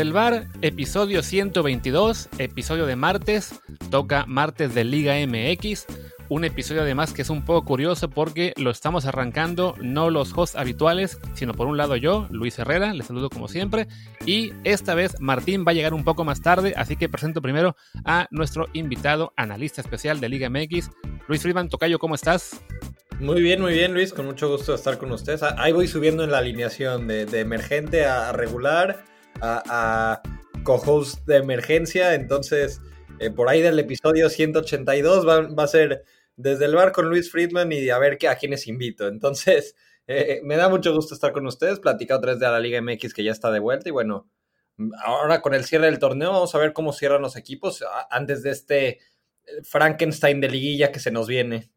Desde el Bar, episodio 122, episodio de martes, toca martes de Liga MX, un episodio además que es un poco curioso porque lo estamos arrancando, no los hosts habituales, sino por un lado yo, Luis Herrera, les saludo como siempre, y esta vez Martín va a llegar un poco más tarde, así que presento primero a nuestro invitado, analista especial de Liga MX, Luis Friedman. Tocayo, ¿cómo estás? Muy bien, Luis, con mucho gusto de estar con ustedes. Ahí voy subiendo en la alineación de emergente a regular, a co-host de emergencia, entonces por ahí del episodio 182 va a ser Desde el Bar con Luis Friedman y a ver a quiénes invito. Entonces me da mucho gusto estar con ustedes, platicado otra vez de la Liga MX que ya está de vuelta y bueno, ahora con el cierre del torneo vamos a ver cómo cierran los equipos antes de este Frankenstein de liguilla que se nos viene.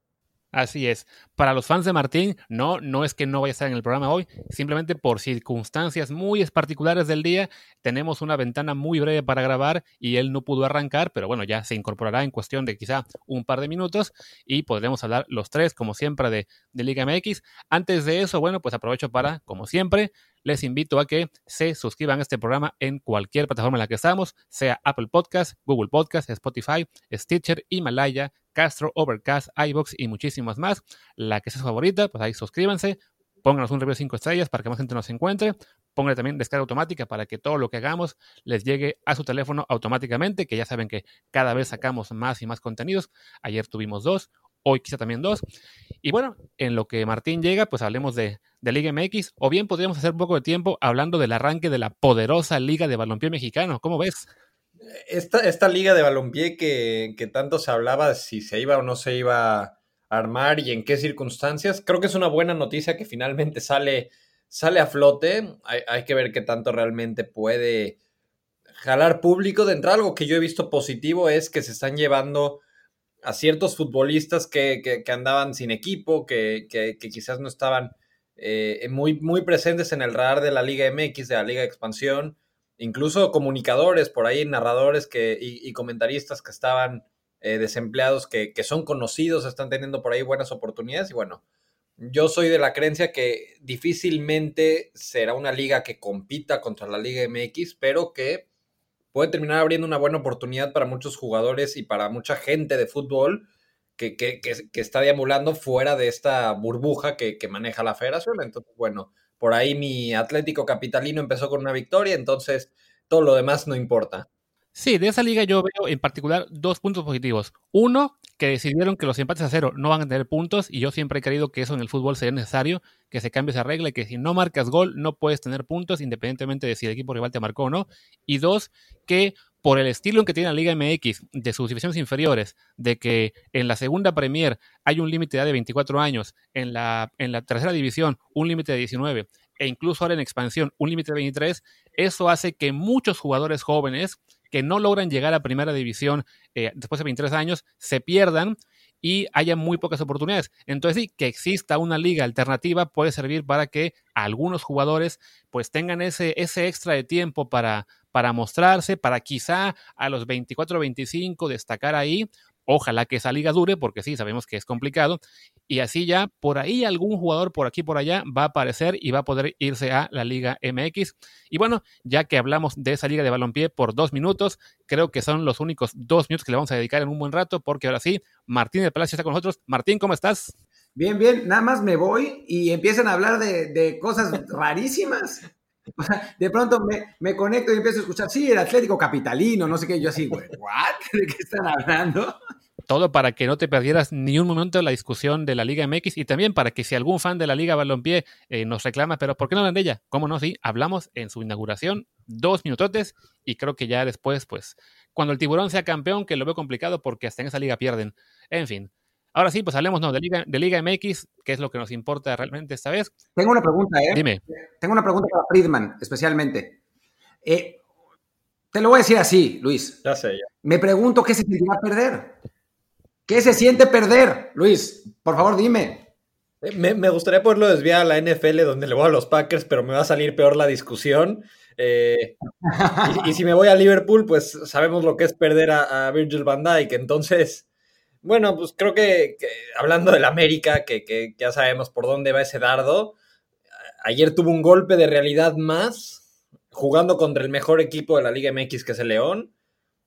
Así es. Para los fans de Martín, no es que no vaya a estar en el programa hoy, simplemente por circunstancias muy particulares del día, tenemos una ventana muy breve para grabar y él no pudo arrancar, pero bueno, ya se incorporará en cuestión de quizá un par de minutos y podremos hablar los tres, como siempre, de Liga MX. Antes de eso, bueno, pues aprovecho para, como siempre, les invito a que se suscriban a este programa en cualquier plataforma en la que estamos, sea Apple Podcast, Google Podcast, Spotify, Stitcher, Himalaya, Castro, Overcast, iVoox y muchísimas más. La que sea su favorita, pues ahí suscríbanse, pónganos un review 5 estrellas para que más gente nos encuentre, pónganle también descarga automática para que todo lo que hagamos les llegue a su teléfono automáticamente, que ya saben que cada vez sacamos más y más contenidos. Ayer tuvimos 2, hoy quizá también 2. Y bueno, en lo que Martín llega, pues hablemos de Liga MX, o bien podríamos hacer un poco de tiempo hablando del arranque de la poderosa Liga de Balompié Mexicano. ¿Cómo ves? Esta Liga de Balompié que tanto se hablaba de si se iba o no se iba a armar y en qué circunstancias, creo que es una buena noticia que finalmente sale a flote. Hay que ver qué tanto realmente puede jalar público. De entrada, algo que yo he visto positivo es que se están llevando a ciertos futbolistas que andaban sin equipo, que quizás no estaban muy, muy presentes en el radar de la Liga MX, de la Liga de Expansión. Incluso comunicadores por ahí, narradores y comentaristas que estaban desempleados, que son conocidos, están teniendo por ahí buenas oportunidades. Y bueno, yo soy de la creencia que difícilmente será una liga que compita contra la Liga MX, pero que puede terminar abriendo una buena oportunidad para muchos jugadores y para mucha gente de fútbol que está deambulando fuera de esta burbuja que maneja la federación. Entonces, bueno, por ahí mi Atlético Capitalino empezó con una victoria, entonces todo lo demás no importa. Sí, de esa liga yo veo en particular dos puntos positivos. Uno, que decidieron que los empates a cero no van a tener puntos, y yo siempre he creído que eso en el fútbol sería necesario, que se cambie esa regla y que si no marcas gol no puedes tener puntos, independientemente de si el equipo rival te marcó o no. Y dos, que por el estilo en que tiene la Liga MX, de sus divisiones inferiores, de que en la segunda Premier hay un límite de edad de 24 años, en la tercera división un límite de 19, e incluso ahora en expansión un límite de 23, eso hace que muchos jugadores jóvenes que no logran llegar a primera división después de 23 años se pierdan y haya muy pocas oportunidades. Entonces sí, que exista una liga alternativa puede servir para que algunos jugadores pues tengan ese extra de tiempo para mostrarse, para quizá a los 24 o 25 destacar ahí. Ojalá que esa liga dure, porque sí, sabemos que es complicado, y así ya por ahí algún jugador por aquí por allá va a aparecer y va a poder irse a la Liga MX. Y bueno, ya que hablamos de esa Liga de Balompié por 2 minutos, creo que son los únicos 2 minutos que le vamos a dedicar en un buen rato, porque ahora sí, Martín del Palacio está con nosotros. Martín, ¿cómo estás? Bien, bien, nada más me voy y empiezan a hablar de cosas rarísimas. O sea, de pronto me conecto y empiezo a escuchar, sí, el Atlético Capitalino, no sé qué, yo así, güey, ¿what? ¿De qué están hablando? Todo para que no te perdieras ni un momento de la discusión de la Liga MX, y también para que si algún fan de la Liga Balompié nos reclama, pero ¿por qué no hablan de ella? ¿Cómo no? Sí, hablamos en su inauguración, 2 minutotes, y creo que ya después, pues, cuando el Tiburón sea campeón, que lo veo complicado porque hasta en esa liga pierden. En fin. Ahora sí, pues hablemos de Liga MX, que es lo que nos importa realmente esta vez. Tengo una pregunta, Dime. Tengo una pregunta para Friedman, especialmente. Te lo voy a decir así, Luis. Ya sé, ya. Me pregunto qué se sentirá perder. ¿Qué se siente perder, Luis? Por favor, dime. Me gustaría poderlo desviar a la NFL, donde le voy a los Packers, pero me va a salir peor la discusión. Y si me voy a Liverpool, pues sabemos lo que es perder a Virgil van Dijk, entonces... Bueno, pues creo que hablando del América, que ya sabemos por dónde va ese dardo, ayer tuvo un golpe de realidad más, jugando contra el mejor equipo de la Liga MX, que es el León,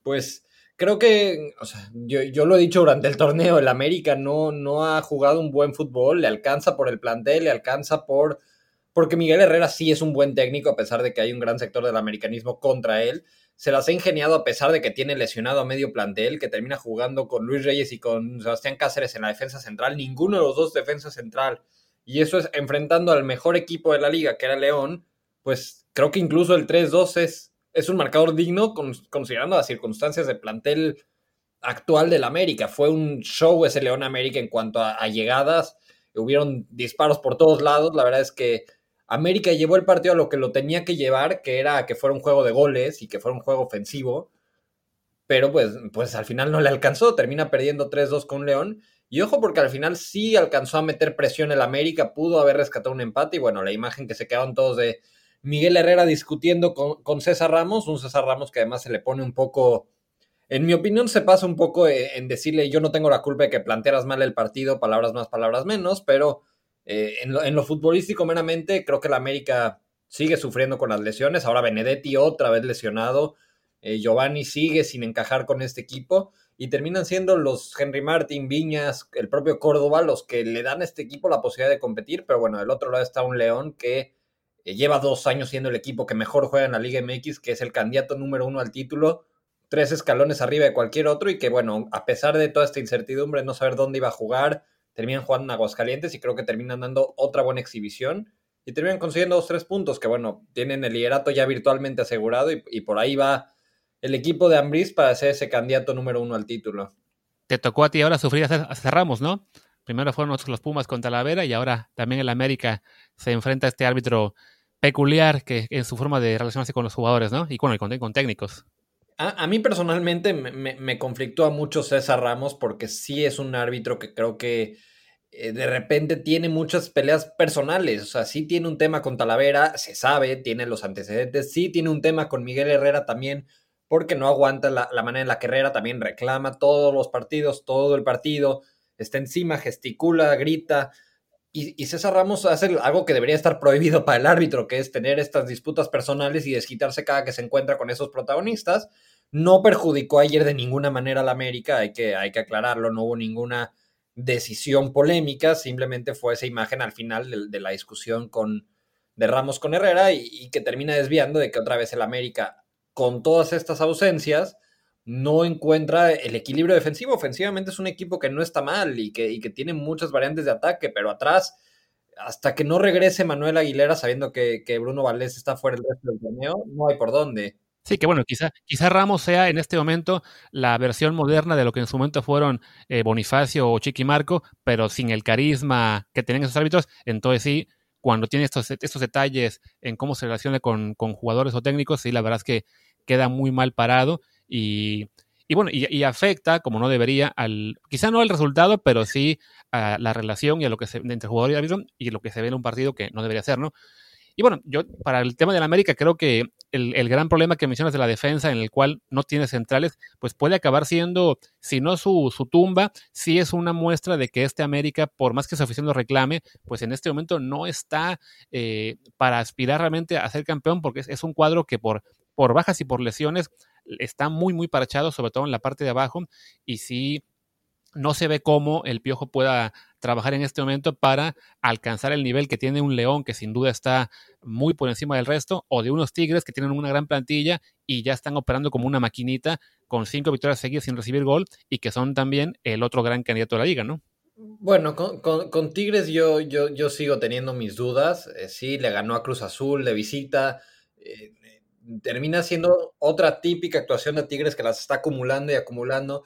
pues creo que, o sea, yo lo he dicho durante el torneo, el América no ha jugado un buen fútbol, le alcanza por el plantel, le alcanza porque Miguel Herrera sí es un buen técnico, a pesar de que hay un gran sector del americanismo contra él. Se las ha ingeniado a pesar de que tiene lesionado a medio plantel, que termina jugando con Luis Reyes y con Sebastián Cáceres en la defensa central, ninguno de los dos defensa central, y eso es enfrentando al mejor equipo de la liga, que era León. Pues creo que incluso el 3-2 es un marcador digno, considerando las circunstancias del plantel actual del América. Fue un show ese León América en cuanto a llegadas, hubieron disparos por todos lados. La verdad es que América llevó el partido a lo que lo tenía que llevar, que era que fuera un juego de goles y que fuera un juego ofensivo, pero pues al final no le alcanzó, termina perdiendo 3-2 con León, y ojo porque al final sí alcanzó a meter presión el América, pudo haber rescatado un empate, y bueno, la imagen que se quedaron todos de Miguel Herrera discutiendo con César Ramos, un César Ramos que además se le pone un poco, en mi opinión se pasa un poco en decirle yo no tengo la culpa de que plantearas mal el partido, palabras más, palabras menos, pero... En lo futbolístico meramente, creo que el América sigue sufriendo con las lesiones. Ahora Benedetti otra vez lesionado, Giovanni sigue sin encajar con este equipo y terminan siendo los Henry Martín, Viñas, el propio Córdoba los que le dan a este equipo la posibilidad de competir. Pero bueno, del otro lado está un León que lleva 2 años siendo el equipo que mejor juega en la Liga MX, que es el candidato número 1 al título, 3 escalones arriba de cualquier otro, y que bueno, a pesar de toda esta incertidumbre, no saber dónde iba a jugar, terminan jugando en Aguascalientes y creo que terminan dando otra buena exhibición y terminan consiguiendo 2-3 puntos que, bueno, tienen el liderato ya virtualmente asegurado y por ahí va el equipo de Ambriz para ser ese candidato número 1 al título. Te tocó a ti ahora sufrir a Ramos, ¿no? Primero fueron los Pumas con Talavera y ahora también el América se enfrenta a este árbitro peculiar que en su forma de relacionarse con los jugadores, ¿no? Y con técnicos. A mí personalmente me conflictó a mucho César Ramos porque sí es un árbitro que creo que de repente tiene muchas peleas personales. O sea, sí tiene un tema con Talavera, se sabe, tiene los antecedentes. Sí tiene un tema con Miguel Herrera también porque no aguanta la manera en la que Herrera también reclama todos los partidos, todo el partido. Está encima, gesticula, grita. Y César Ramos hace algo que debería estar prohibido para el árbitro, que es tener estas disputas personales y desquitarse cada que se encuentra con esos protagonistas. No perjudicó ayer de ninguna manera a la América, hay que aclararlo, no hubo ninguna decisión polémica, simplemente fue esa imagen al final de la discusión de Ramos con Herrera y que termina desviando de que otra vez el América, con todas estas ausencias, no encuentra el equilibrio defensivo. Ofensivamente es un equipo que no está mal y que tiene muchas variantes de ataque, pero atrás, hasta que no regrese Manuel Aguilera, sabiendo que Bruno Valdés está fuera del resto del torneo, no hay por dónde. Sí, que bueno, quizá Ramos sea en este momento la versión moderna de lo que en su momento fueron Bonifacio o Chiqui Marco, pero sin el carisma que tenían esos árbitros. Entonces sí, cuando tiene estos detalles en cómo se relaciona con jugadores o técnicos, sí, la verdad es que queda muy mal parado. Y bueno, y afecta, como no debería, quizá no al resultado, pero sí a la relación y a lo que entre jugador y árbitro y lo que se ve en un partido que no debería ser, ¿no? Y bueno, yo para el tema del América creo que el gran problema que mencionas de la defensa, en el cual no tiene centrales, pues puede acabar siendo, si no su tumba, sí es una muestra de que este América, por más que su afición lo reclame, pues en este momento no está para aspirar realmente a ser campeón, porque es un cuadro que por bajas y por lesiones está muy, muy parchado, sobre todo en la parte de abajo, y sí no se ve cómo el Piojo pueda trabajar en este momento para alcanzar el nivel que tiene un León, que sin duda está muy por encima del resto, o de unos Tigres que tienen una gran plantilla y ya están operando como una maquinita con 5 victorias seguidas sin recibir gol, y que son también el otro gran candidato a la liga, ¿no? Bueno, con Tigres yo sigo teniendo mis dudas. Sí, le ganó a Cruz Azul de visita, termina siendo otra típica actuación de Tigres que las está acumulando y acumulando,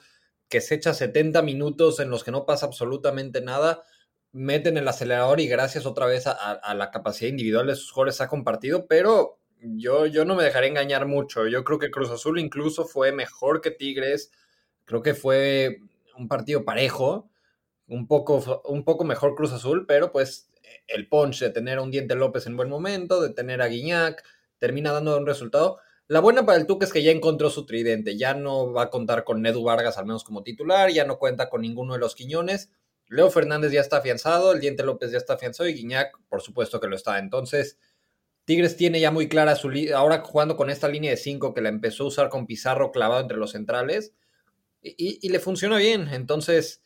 que se echa 70 minutos en los que no pasa absolutamente nada, meten el acelerador y gracias otra vez a la capacidad individual de sus jugadores ha compartido, pero yo no me dejaré engañar mucho. Yo creo que Cruz Azul incluso fue mejor que Tigres, creo que fue un partido parejo, un poco mejor Cruz Azul, pero pues el punch de tener a un Diente López en buen momento, de tener a Guiñac, termina dando un resultado. La buena para el Tuca es que ya encontró su tridente, ya no va a contar con Edu Vargas al menos como titular, ya no cuenta con ninguno de los Quiñones, Leo Fernández ya está afianzado, el Diente López ya está afianzado y Guiñac por supuesto que lo está. Entonces Tigres tiene ya muy clara su línea, ahora jugando con esta línea de 5 que la empezó a usar con Pizarro clavado entre los centrales, y le funciona bien. Entonces,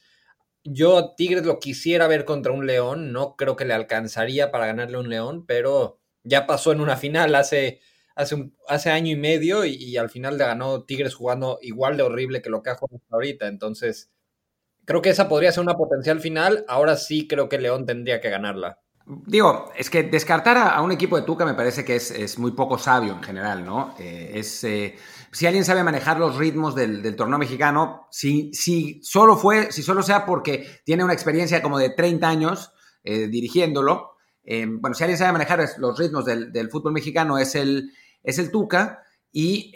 yo a Tigres lo quisiera ver contra un León, no creo que le alcanzaría para ganarle a un León, pero ya pasó en una final hace año y medio y al final le ganó Tigres jugando igual de horrible que lo que ha jugado hasta ahorita. Entonces, creo que esa podría ser una potencial final. Ahora sí creo que León tendría que ganarla. Digo, es que descartar a un equipo de Tuca me parece que es muy poco sabio en general, ¿no? Si alguien sabe manejar los ritmos del torneo mexicano, si solo sea porque tiene una experiencia como de 30 años dirigiéndolo, si alguien sabe manejar los ritmos del fútbol mexicano es el Tuca, y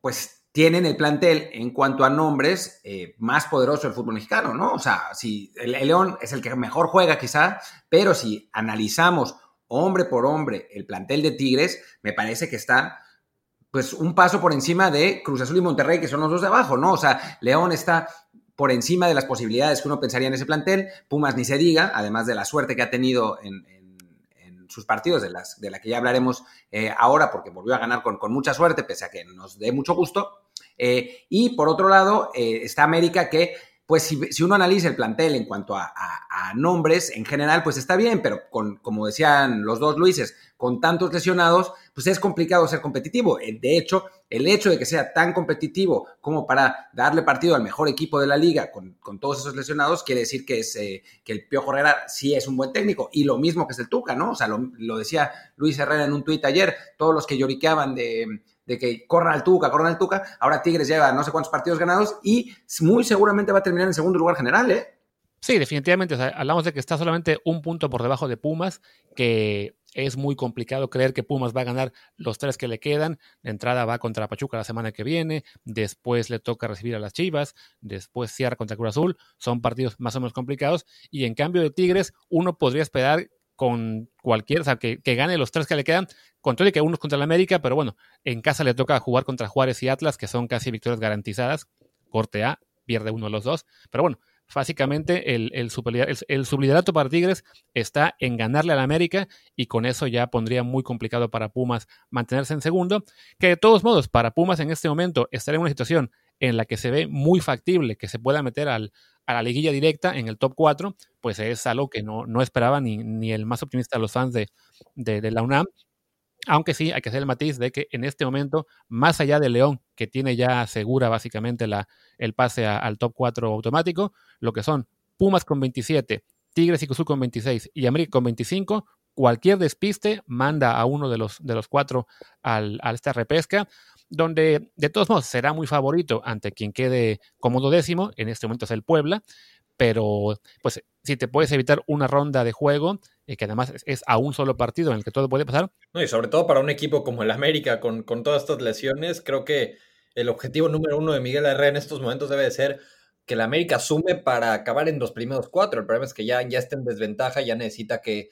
pues tienen el plantel en cuanto a nombres más poderoso del fútbol mexicano, ¿no? O sea, si el León es el que mejor juega quizá, pero si analizamos hombre por hombre el plantel de Tigres, me parece que está pues un paso por encima de Cruz Azul y Monterrey, que son los dos de abajo, ¿no? O sea, León está por encima de las posibilidades que uno pensaría en ese plantel, Pumas ni se diga, además de la suerte que ha tenido en sus partidos, de la que ya hablaremos ahora, porque volvió a ganar con mucha suerte, pese a que nos dé mucho gusto. Y por otro lado está América, que pues si uno analiza el plantel en cuanto a nombres en general, pues está bien, pero como decían los dos Luises, con tantos lesionados, pues es complicado ser competitivo. De hecho, el hecho de que sea tan competitivo como para darle partido al mejor equipo de la liga con todos esos lesionados, quiere decir que el Piojo Herrera sí es un buen técnico, y lo mismo que es el Tuca, ¿no? O sea, lo decía Luis Herrera en un tuit ayer, todos los que lloriqueaban de que corran al Tuca, ahora Tigres lleva no sé cuántos partidos ganados y muy seguramente va a terminar en segundo lugar general, ¿eh? Sí, definitivamente, o sea, hablamos de que está solamente un punto por debajo de Pumas, que es muy complicado creer que Pumas va a ganar los 3 que le quedan. De entrada va contra Pachuca la semana que viene, después le toca recibir a las Chivas, después cierra contra Cruz Azul, son partidos más o menos complicados, y en cambio de Tigres uno podría esperar con cualquier, o sea, que gane los 3 que le quedan, con todo y que unos contra la América, pero bueno, en casa le toca jugar contra Juárez y Atlas, que son casi victorias garantizadas, corte A, pierde uno de los dos, pero bueno, básicamente el subliderato para Tigres está en ganarle a la América, y con eso ya pondría muy complicado para Pumas mantenerse en segundo, que de todos modos, para Pumas en este momento estar en una situación en la que se ve muy factible que se pueda meter a la liguilla directa en el top 4, pues es algo que no esperaba ni el más optimista de los fans de la UNAM, aunque sí hay que hacer el matiz de que en este momento, más allá de León, que tiene ya segura básicamente el pase al top 4 automático, lo que son Pumas con 27, Tigres y Cruz Azul con 26 y América con 25, cualquier despiste manda a uno de los 4 a esta repesca, donde de todos modos será muy favorito ante quien quede cómodo décimo, en este momento es el Puebla, pero pues si te puedes evitar una ronda de juego, que además es a un solo partido en el que todo puede pasar. No, y sobre todo para un equipo como el América, con todas estas lesiones, creo que el objetivo número 1 de Miguel Herrera en estos momentos debe de ser que el América sume para acabar en los primeros 4. El problema es que ya está en desventaja, ya necesita que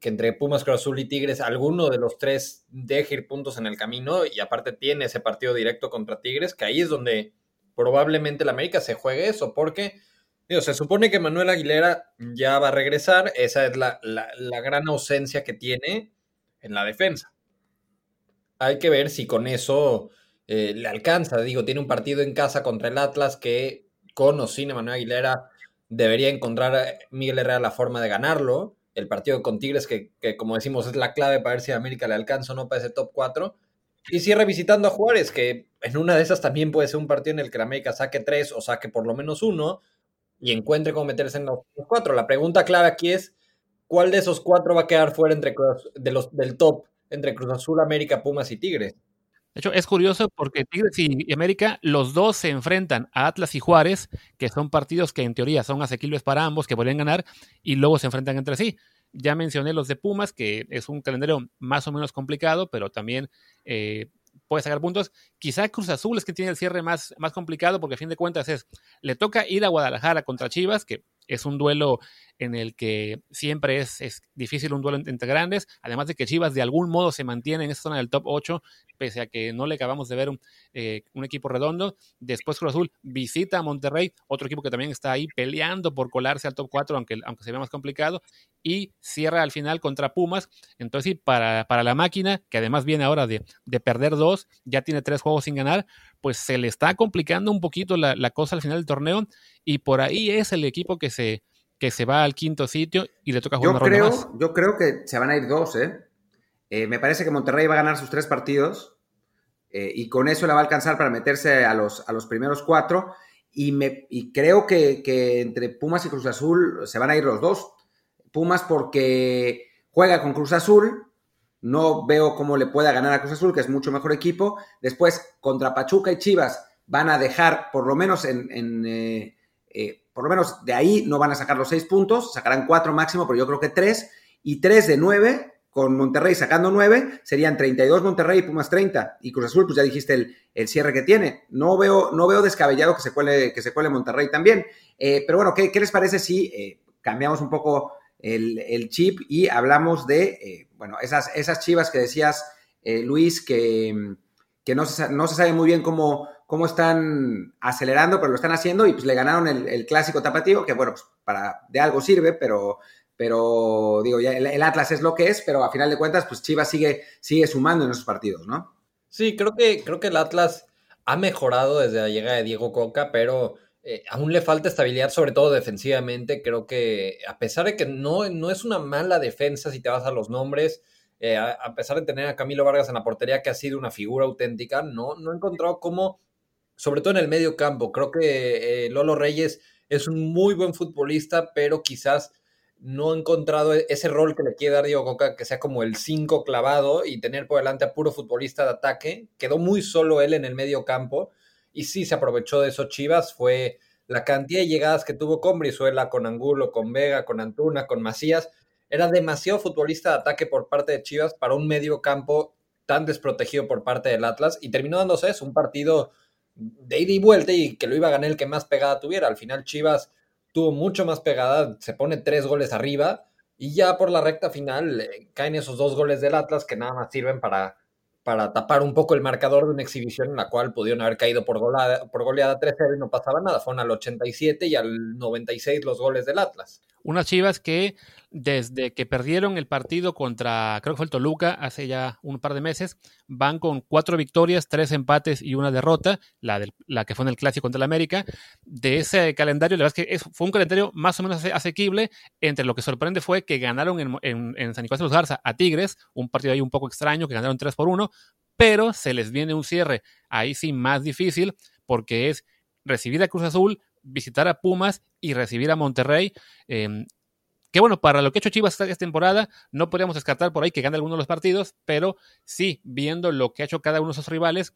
entre Pumas, Cruz Azul y Tigres, alguno de los 3 deje ir puntos en el camino, y aparte tiene ese partido directo contra Tigres, que ahí es donde probablemente el América se juegue eso, porque digo, se supone que Manuel Aguilera ya va a regresar, esa es la gran ausencia que tiene en la defensa. Hay que ver si con eso le alcanza. Digo, tiene un partido en casa contra el Atlas que, con o sin Manuel Aguilera, debería encontrar a Miguel Herrera la forma de ganarlo. El partido con Tigres, que como decimos es la clave para ver si a América le alcanza o no para ese top 4. Y cierra visitando a Juárez, que en una de esas también puede ser un partido en el que la América saque 3 o saque por lo menos 1 y encuentre cómo meterse en los 4. La pregunta clave aquí es, ¿cuál de esos 4 va a quedar fuera del top entre Cruz Azul, América, Pumas y Tigres? De hecho, es curioso porque Tigres y América, los dos se enfrentan a Atlas y Juárez, que son partidos que en teoría son asequibles para ambos, que podrían ganar, y luego se enfrentan entre sí. Ya mencioné los de Pumas, que es un calendario más o menos complicado, pero también puede sacar puntos. Quizá Cruz Azul es que tiene el cierre más complicado, porque a fin de cuentas le toca ir a Guadalajara contra Chivas, que es un duelo en el que siempre es difícil un duelo entre grandes, además de que Chivas de algún modo se mantiene en esta zona del top 8, pese a que no le acabamos de ver un equipo redondo. Después Cruz Azul visita a Monterrey, otro equipo que también está ahí peleando por colarse al top 4, aunque se vea más complicado, y cierra al final contra Pumas. Entonces sí, para la máquina, que además viene ahora de perder 2, ya tiene 3 juegos sin ganar, pues se le está complicando un poquito la cosa al final del torneo, y por ahí es el equipo que se va al quinto sitio y le toca jugar una ronda más. Yo creo que se van a ir 2, ¿eh? Me parece que Monterrey va a ganar sus 3 partidos y con eso la va a alcanzar para meterse a los primeros 4, y creo que entre Pumas y Cruz Azul se van a ir los 2. Pumas porque juega con Cruz Azul, no veo cómo le pueda ganar a Cruz Azul, que es mucho mejor equipo. Después, contra Pachuca y Chivas van a dejar, por lo menos por lo menos de ahí no van a sacar los 6 puntos, sacarán 4 máximo, pero yo creo que 3, y 3 de 9, con Monterrey sacando 9, serían 32 Monterrey y Pumas 30, y Cruz Azul, pues ya dijiste el cierre que tiene. No veo descabellado que se cuele Monterrey también, pero bueno, ¿qué les parece si cambiamos un poco el chip y hablamos de esas Chivas que decías, Luis, que no se sabe muy bien cómo están acelerando, pero lo están haciendo, y pues le ganaron el clásico tapatío, que bueno, pues de algo sirve, pero digo, ya el Atlas es lo que es, pero a final de cuentas, pues Chivas sigue sumando en esos partidos, ¿no? Sí, creo que el Atlas ha mejorado desde la llegada de Diego Coca, pero aún le falta estabilidad, sobre todo defensivamente. Creo que, a pesar de que no es una mala defensa si te vas a los nombres, a pesar de tener a Camilo Vargas en la portería, que ha sido una figura auténtica, no he encontrado cómo, sobre todo en el medio campo. Creo que Lolo Reyes es un muy buen futbolista, pero quizás no ha encontrado ese rol que le quiere dar Diego Coca, que sea como el 5 clavado y tener por delante a puro futbolista de ataque. Quedó muy solo él en el medio campo, y sí se aprovechó de eso Chivas. Fue la cantidad de llegadas que tuvo con Brizuela, con Angulo, con Vega, con Antuna, con Macías. Era demasiado futbolista de ataque por parte de Chivas para un medio campo tan desprotegido por parte del Atlas, y terminó dándose eso, un partido de ida y vuelta, y que lo iba a ganar el que más pegada tuviera. Al final Chivas tuvo mucho más pegada, se pone 3 goles arriba, y ya por la recta final caen esos 2 goles del Atlas, que nada más sirven para tapar un poco el marcador de una exhibición en la cual pudieron haber caído por goleada 3-0 y no pasaba nada. Fueron al 87 y al 96 los goles del Atlas. Unas Chivas que desde que perdieron el partido contra, creo que fue el Toluca, hace ya un par de meses, van con 4 victorias, 3 empates y 1 derrota, la que fue en el clásico contra el América. De ese calendario, la verdad es que fue un calendario más o menos asequible. Entre lo que sorprende fue que ganaron en San Nicolás de los Garza a Tigres, un partido ahí un poco extraño, que ganaron 3-1, pero se les viene un cierre ahí sí más difícil, porque es recibir a Cruz Azul, visitar a Pumas y recibir a Monterrey. Que bueno, para lo que ha hecho Chivas esta temporada, no podríamos descartar por ahí que gane alguno de los partidos, pero sí, viendo lo que ha hecho cada uno de sus rivales,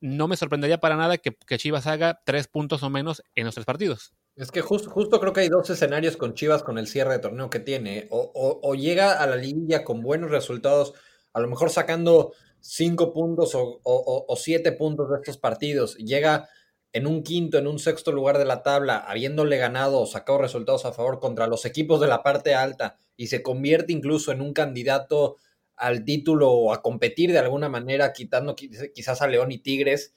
no me sorprendería para nada que Chivas haga 3 puntos o menos en los 3 partidos. Es que justo creo que hay 2 escenarios con Chivas con el cierre de torneo que tiene. O llega a la liguilla con buenos resultados, a lo mejor sacando 5 puntos o 7 puntos de estos partidos. Llega en un quinto, en un sexto lugar de la tabla, habiéndole ganado o sacado resultados a favor contra los equipos de la parte alta, y se convierte incluso en un candidato al título o a competir de alguna manera, quitando quizás a León y Tigres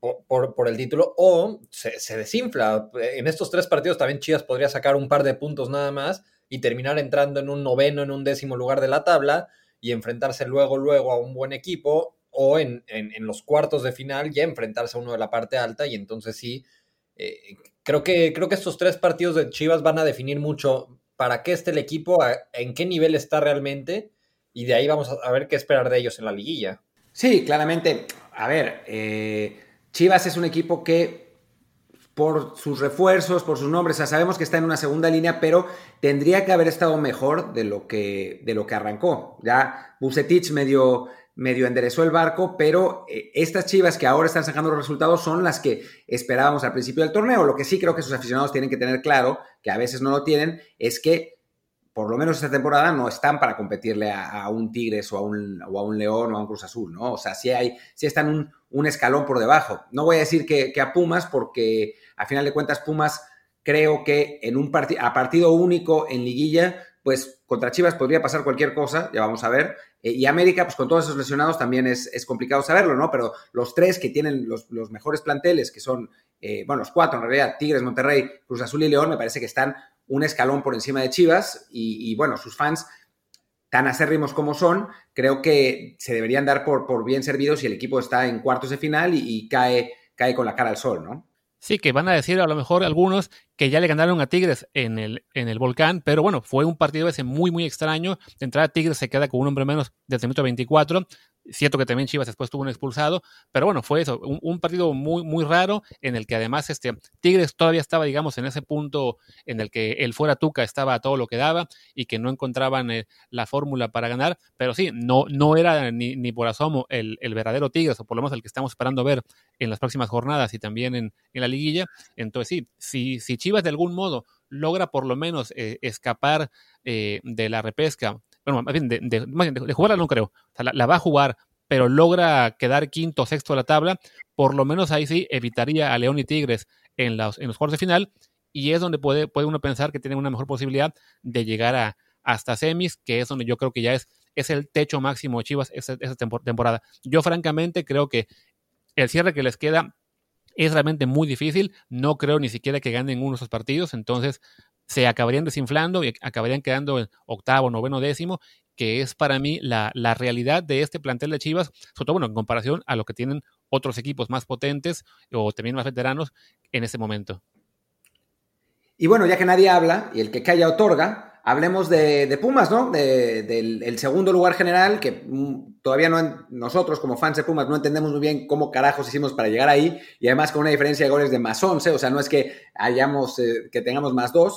por el título, o se desinfla. En estos 3 partidos también Chivas podría sacar un par de puntos nada más y terminar entrando en un 9º, en un 10º lugar de la tabla, y enfrentarse luego a un buen equipo, o en los cuartos de final ya enfrentarse a uno de la parte alta. Y entonces sí, creo que estos 3 partidos de Chivas van a definir mucho para qué esté el equipo, en qué nivel está realmente, y de ahí vamos a ver qué esperar de ellos en la liguilla. Sí, claramente. A ver, Chivas es un equipo que por sus refuerzos, por sus nombres, ya sabemos que está en una segunda línea, pero tendría que haber estado mejor de lo que arrancó. Ya Bucetich medio enderezó el barco, pero estas Chivas que ahora están sacando los resultados son las que esperábamos al principio del torneo. Lo que sí creo que sus aficionados tienen que tener claro, que a veces no lo tienen, es que por lo menos esta temporada no están para competirle a un Tigres o a un León o a un Cruz Azul, ¿no? O sea, sí están un escalón por debajo. No voy a decir que a Pumas, porque a final de cuentas Pumas Creo que en un partido único en Liguilla, pues contra Chivas podría pasar cualquier cosa, ya vamos a ver. Y América, pues con todos esos lesionados también es complicado saberlo, ¿no? Pero los tres que tienen los mejores planteles, que son, los cuatro en realidad, Tigres, Monterrey, Cruz Azul y León, me parece que están un escalón por encima de Chivas y sus fans, tan acérrimos como son, creo que se deberían dar por bien servidos si el equipo está en cuartos de final y cae con la cara al sol, ¿no? Sí, que van a decir a lo mejor algunos que ya le ganaron a Tigres en el Volcán, pero bueno, fue un partido ese muy, muy extraño. De entrada, Tigres se queda con un hombre menos desde el minuto 24. Cierto que también Chivas después tuvo un expulsado, pero bueno, fue eso, un partido muy, muy raro en el que además Tigres todavía estaba, digamos, en ese punto en el que el fuera Tuca estaba a todo lo que daba y que no encontraban la fórmula para ganar, pero sí, no era ni por asomo el verdadero Tigres, o por lo menos el que estamos esperando ver en las próximas jornadas y también en la liguilla. Entonces sí, si Chivas de algún modo logra por lo menos escapar de la repesca, bueno, más bien, de jugarla no creo, o sea, la va a jugar, pero logra quedar quinto o sexto de la tabla, por lo menos ahí sí evitaría a León y Tigres en los cuartos de final, y es donde puede uno pensar que tiene una mejor posibilidad de llegar hasta semis, que es donde yo creo que ya es el techo máximo de Chivas esa temporada. Yo francamente creo que el cierre que les queda es realmente muy difícil, no creo ni siquiera que ganen uno de esos partidos, entonces se acabarían desinflando y acabarían quedando en octavo, noveno, décimo, que es para mí la realidad de este plantel de Chivas, sobre todo, bueno, en comparación a lo que tienen otros equipos más potentes o también más veteranos en este momento. Y bueno, ya que nadie habla y el que calla otorga, hablemos de Pumas, ¿no? Del segundo lugar general, que todavía no, nosotros como fans de Pumas no entendemos muy bien cómo carajos hicimos para llegar ahí, y además con una diferencia de goles de +11, o sea, no es que tengamos +2,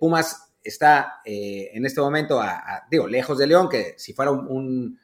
Pumas está en este momento lejos de León, que si fuera un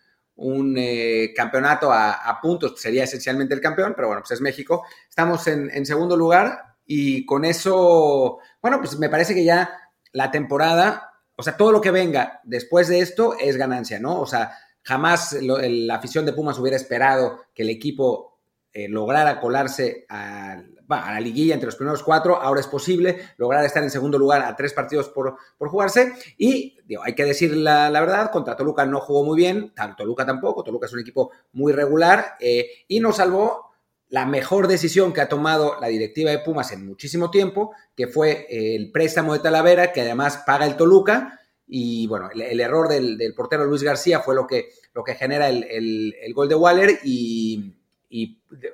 campeonato a puntos pues sería esencialmente el campeón, pero bueno, pues es México. Estamos en segundo lugar y con eso, bueno, pues me parece que ya la temporada, o sea, todo lo que venga después de esto es ganancia, ¿no? O sea, jamás la afición de Pumas hubiera esperado que el equipo lograra colarse a la liguilla entre los primeros 4, ahora es posible lograr estar en segundo lugar a 3 partidos por jugarse, y hay que decir la verdad, contra Toluca no jugó muy bien, Toluca tampoco, Toluca es un equipo muy regular, y nos salvó la mejor decisión que ha tomado la directiva de Pumas en muchísimo tiempo, que fue el préstamo de Talavera, que además paga el Toluca, y bueno, el error del portero Luis García fue lo que genera el gol de Waller, y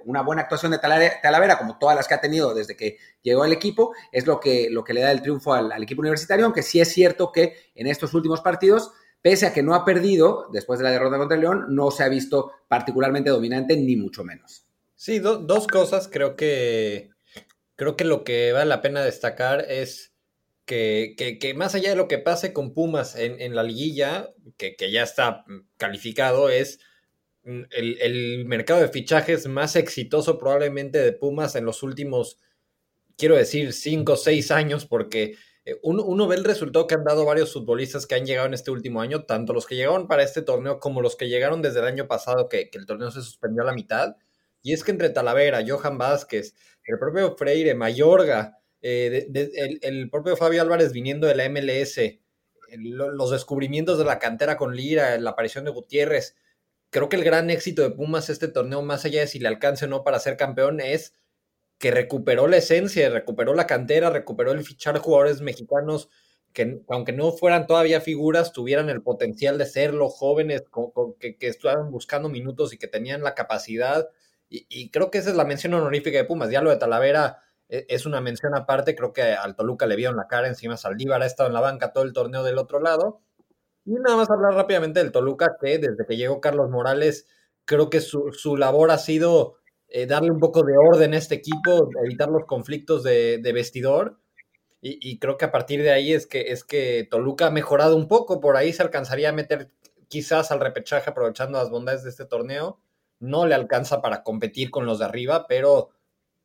una buena actuación de Talavera, como todas las que ha tenido desde que llegó al equipo, es lo que le da el triunfo al equipo universitario, aunque sí es cierto que en estos últimos partidos, pese a que no ha perdido, después de la derrota contra el León, no se ha visto particularmente dominante, ni mucho menos. Sí, dos cosas. Creo que lo que vale la pena destacar es que más allá de lo que pase con Pumas en la liguilla, que ya está calificado, es el mercado de fichajes más exitoso probablemente de Pumas en los últimos, quiero decir, 5 o 6 años, porque uno ve el resultado que han dado varios futbolistas que han llegado en este último año, tanto los que llegaron para este torneo como los que llegaron desde el año pasado, que el torneo se suspendió a la mitad, y es que entre Talavera, Johan Vázquez, el propio Freire, Mayorga, el propio Fabio Álvarez viniendo de la MLS, los descubrimientos de la cantera con Lira, la aparición de Gutiérrez, creo que el gran éxito de Pumas este torneo, más allá de si le alcance o no para ser campeón, es que recuperó la esencia, recuperó la cantera, recuperó el fichar jugadores mexicanos que, aunque no fueran todavía figuras, tuvieran el potencial de serlo, jóvenes que estuvieran buscando minutos y que tenían la capacidad. Y creo que esa es la mención honorífica de Pumas. Ya lo de Talavera es una mención aparte. Creo que al Toluca le vieron la cara, encima Saldívar ha estado en la banca todo el torneo del otro lado. Y nada más hablar rápidamente del Toluca, que desde que llegó Carlos Morales, creo que su labor ha sido darle un poco de orden a este equipo, evitar los conflictos de vestidor, y creo que a partir de ahí es que Toluca ha mejorado un poco, por ahí se alcanzaría a meter quizás al repechaje aprovechando las bondades de este torneo, no le alcanza para competir con los de arriba, pero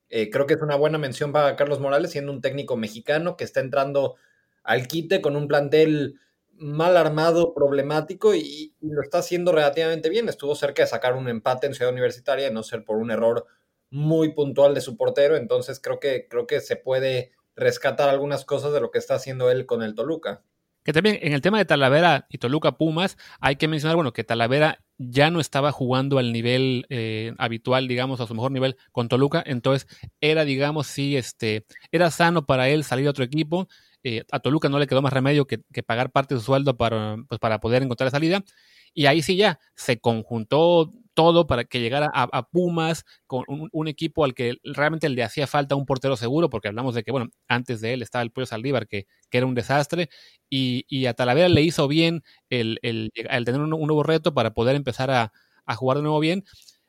creo que es una buena mención para Carlos Morales, siendo un técnico mexicano que está entrando al quite con un plantel mal armado, problemático, y lo está haciendo relativamente bien. Estuvo cerca de sacar un empate en Ciudad Universitaria, de no ser por un error muy puntual de su portero. Entonces creo que se puede rescatar algunas cosas de lo que está haciendo él con el Toluca. Que también en el tema de Talavera y Toluca Pumas hay que mencionar, bueno, que Talavera ya no estaba jugando al nivel habitual, digamos, a su mejor nivel con Toluca, entonces era, digamos, sí, era sano para él salir a otro equipo. A Toluca no le quedó más remedio que pagar parte de su sueldo para poder encontrar la salida, y ahí sí ya se conjuntó todo para que llegara a Pumas con un equipo al que realmente le hacía falta un portero seguro, porque hablamos de que, bueno, antes de él estaba el Pollo Saldívar, que era un desastre, y a Talavera le hizo bien el tener un nuevo reto para poder empezar a jugar de nuevo bien.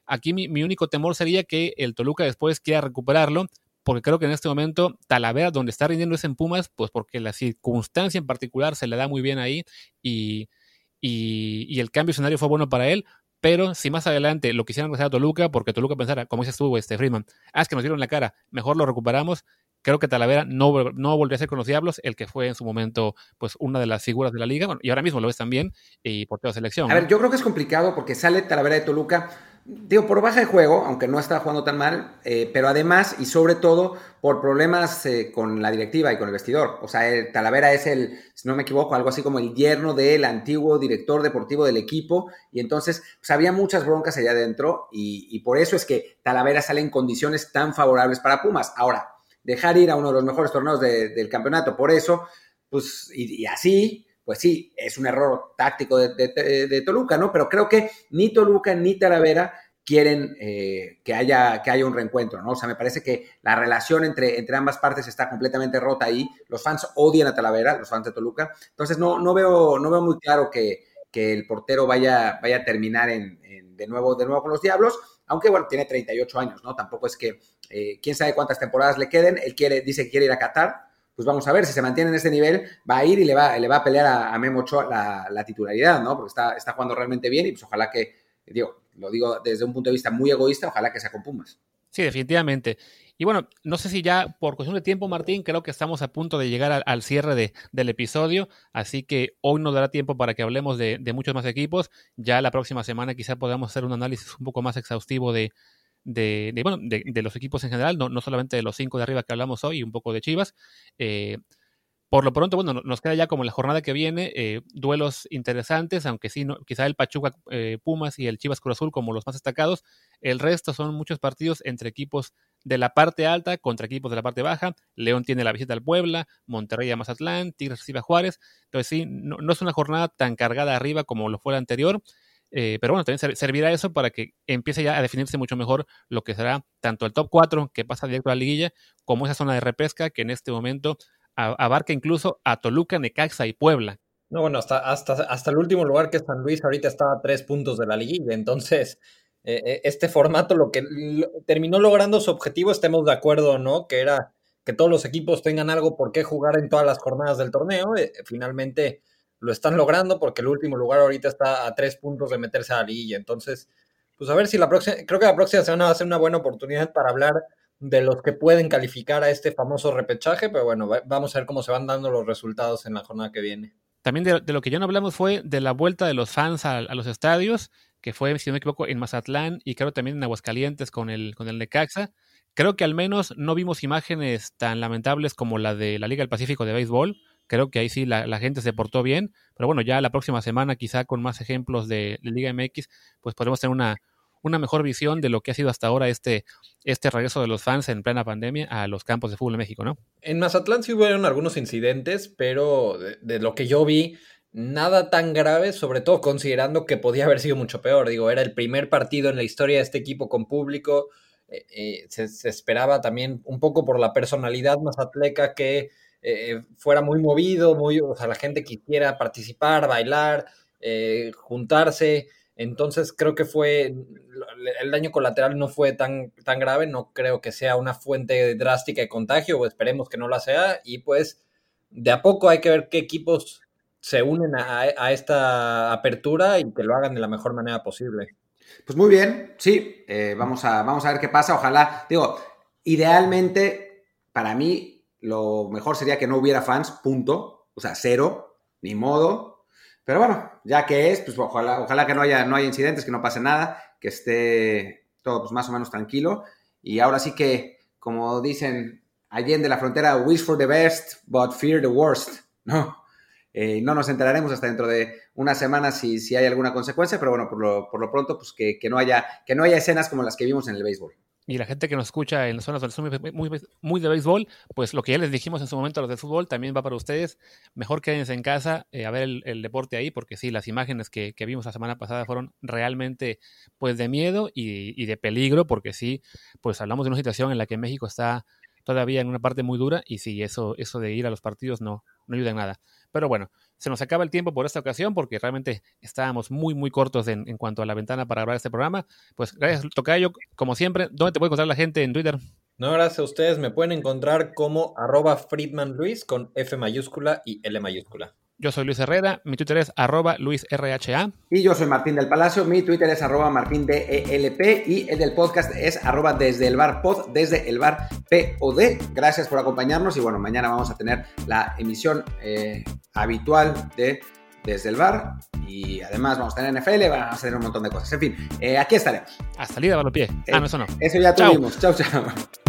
Aquí mi único temor sería que el Toluca después quiera recuperarlo, porque creo que en este momento Talavera, donde está rindiendo es en Pumas, pues porque la circunstancia en particular se le da muy bien ahí, y el cambio de escenario fue bueno para él. Pero si más adelante lo quisieran regresar a Toluca, porque Toluca pensara, como dices tú, Friedman, es que nos dieron la cara, mejor lo recuperamos, creo que Talavera no volvería a ser con los Diablos, el que fue en su momento pues una de las figuras de la liga, bueno, y ahora mismo lo es también, y portero de selección. A ver, yo creo que es complicado porque sale Talavera de Toluca, digo, por baja de juego, aunque no estaba jugando tan mal, pero además y sobre todo por problemas con la directiva y con el vestidor. O sea, Talavera es el, si no me equivoco, algo así como el yerno del antiguo director deportivo del equipo, y entonces pues, había muchas broncas allá adentro, y por eso es que Talavera sale en condiciones tan favorables para Pumas. Ahora, dejar ir a uno de los mejores torneos del campeonato, por eso, pues, y así... Pues sí, es un error táctico de Toluca, ¿no? Pero creo que ni Toluca ni Talavera quieren que haya un reencuentro, ¿no? O sea, me parece que la relación entre ambas partes está completamente rota ahí. Los fans odian a Talavera, los fans de Toluca. Entonces no veo muy claro que el portero vaya a terminar de nuevo con los Diablos. Aunque, bueno, tiene 38 años, ¿no? Tampoco es que quién sabe cuántas temporadas le queden. Él dice que quiere ir a Qatar. Pues vamos a ver, si se mantiene en ese nivel, va a ir y le va a pelear a Memo Ochoa la titularidad, ¿no? Porque está jugando realmente bien, y pues ojalá que, lo digo desde un punto de vista muy egoísta, ojalá que sea con Pumas. Sí, definitivamente. Y bueno, no sé si ya por cuestión de tiempo, Martín, creo que estamos a punto de llegar al cierre del episodio, así que hoy nos dará tiempo para que hablemos de muchos más equipos. Ya la próxima semana quizá podamos hacer un análisis un poco más exhaustivo de los equipos en general, no solamente de los 5 de arriba que hablamos hoy, un poco de Chivas. Por lo pronto, bueno, nos queda ya como la jornada que viene, duelos interesantes, aunque sí, quizá el Pachuca Pumas y el Chivas Cruz Azul como los más destacados. El resto son muchos partidos entre equipos de la parte alta contra equipos de la parte baja. León tiene la visita al Puebla, Monterrey a Mazatlán, Tigres recibe a Juárez. Entonces sí, no es una jornada tan cargada arriba como lo fue la anterior. Pero bueno, también servirá eso para que empiece ya a definirse mucho mejor lo que será tanto el top 4, que pasa directo a la liguilla, como esa zona de repesca que en este momento abarca incluso a Toluca, Necaxa y Puebla. No, bueno, hasta el último lugar, que es San Luis, ahorita está a 3 puntos de la liguilla. Entonces, este formato terminó logrando su objetivo, estemos de acuerdo, ¿no? Que era que todos los equipos tengan algo por qué jugar en todas las jornadas del torneo. Finalmente lo están logrando, porque el último lugar ahorita está a 3 puntos de meterse a la liguilla. Entonces, pues a ver si creo que la próxima semana va a ser una buena oportunidad para hablar de los que pueden calificar a este famoso repechaje, pero bueno, vamos a ver cómo se van dando los resultados en la jornada que viene. También de lo que ya no hablamos fue de la vuelta de los fans a los estadios, que fue, si no me equivoco, en Mazatlán, y creo también en Aguascalientes con el Necaxa. Creo que al menos no vimos imágenes tan lamentables como la de la Liga del Pacífico de béisbol. Creo que ahí sí la gente se portó bien, pero bueno, ya la próxima semana quizá con más ejemplos de Liga MX, pues podremos tener una mejor visión de lo que ha sido hasta ahora este regreso de los fans en plena pandemia a los campos de fútbol en México, ¿no? En Mazatlán sí hubieron algunos incidentes, pero de lo que yo vi, nada tan grave, sobre todo considerando que podía haber sido mucho peor. Digo, era el primer partido en la historia de este equipo con público, se esperaba también un poco por la personalidad mazatleca que fuera muy movido, o sea, la gente quisiera participar, bailar, juntarse. Entonces creo que el daño colateral no fue tan grave, no creo que sea una fuente drástica de contagio, o esperemos que no la sea, y pues de a poco hay que ver qué equipos se unen a esta apertura y que lo hagan de la mejor manera posible. Pues muy bien, sí, vamos a ver qué pasa, ojalá, idealmente para mí lo mejor sería que no hubiera fans, punto, o sea, cero, ni modo, pero bueno, ya que es, pues ojalá que no haya incidentes, que no pase nada, que esté todo pues, más o menos tranquilo, y ahora sí que, como dicen, Allende la frontera, wish for the best, but fear the worst. No nos enteraremos hasta dentro de una semana si hay alguna consecuencia, pero bueno, por lo pronto, pues que no haya escenas como las que vimos en el béisbol. Y la gente que nos escucha en las zonas del sur muy de béisbol, pues lo que ya les dijimos en su momento a los de fútbol también va para ustedes. Mejor quédense en casa a ver el deporte ahí, porque sí, las imágenes que vimos la semana pasada fueron realmente pues de miedo y de peligro, porque sí, pues hablamos de una situación en la que México está todavía en una parte muy dura y sí, eso de ir a los partidos no ayuda en nada. Pero bueno, se nos acaba el tiempo por esta ocasión porque realmente estábamos muy, muy cortos en cuanto a la ventana para grabar este programa. Pues gracias, Tocayo. Como siempre, ¿dónde te puede encontrar la gente en Twitter? No, gracias a ustedes. Me pueden encontrar como @FriedmanLuis con F mayúscula y L mayúscula. Yo soy Luis Herrera, mi Twitter es @LuisRHA. Y yo soy Martín del Palacio, mi Twitter es @MartinDelp y el del podcast es @DesdeElBarPod, DesdeElBarPod. Gracias por acompañarnos y bueno, mañana vamos a tener la emisión habitual de Desde el Bar y además vamos a tener NFL, vamos a tener un montón de cosas. En fin, aquí estaremos. Hasta Liga de Balompié. No, eso no. Eso ya tuvimos. Chau.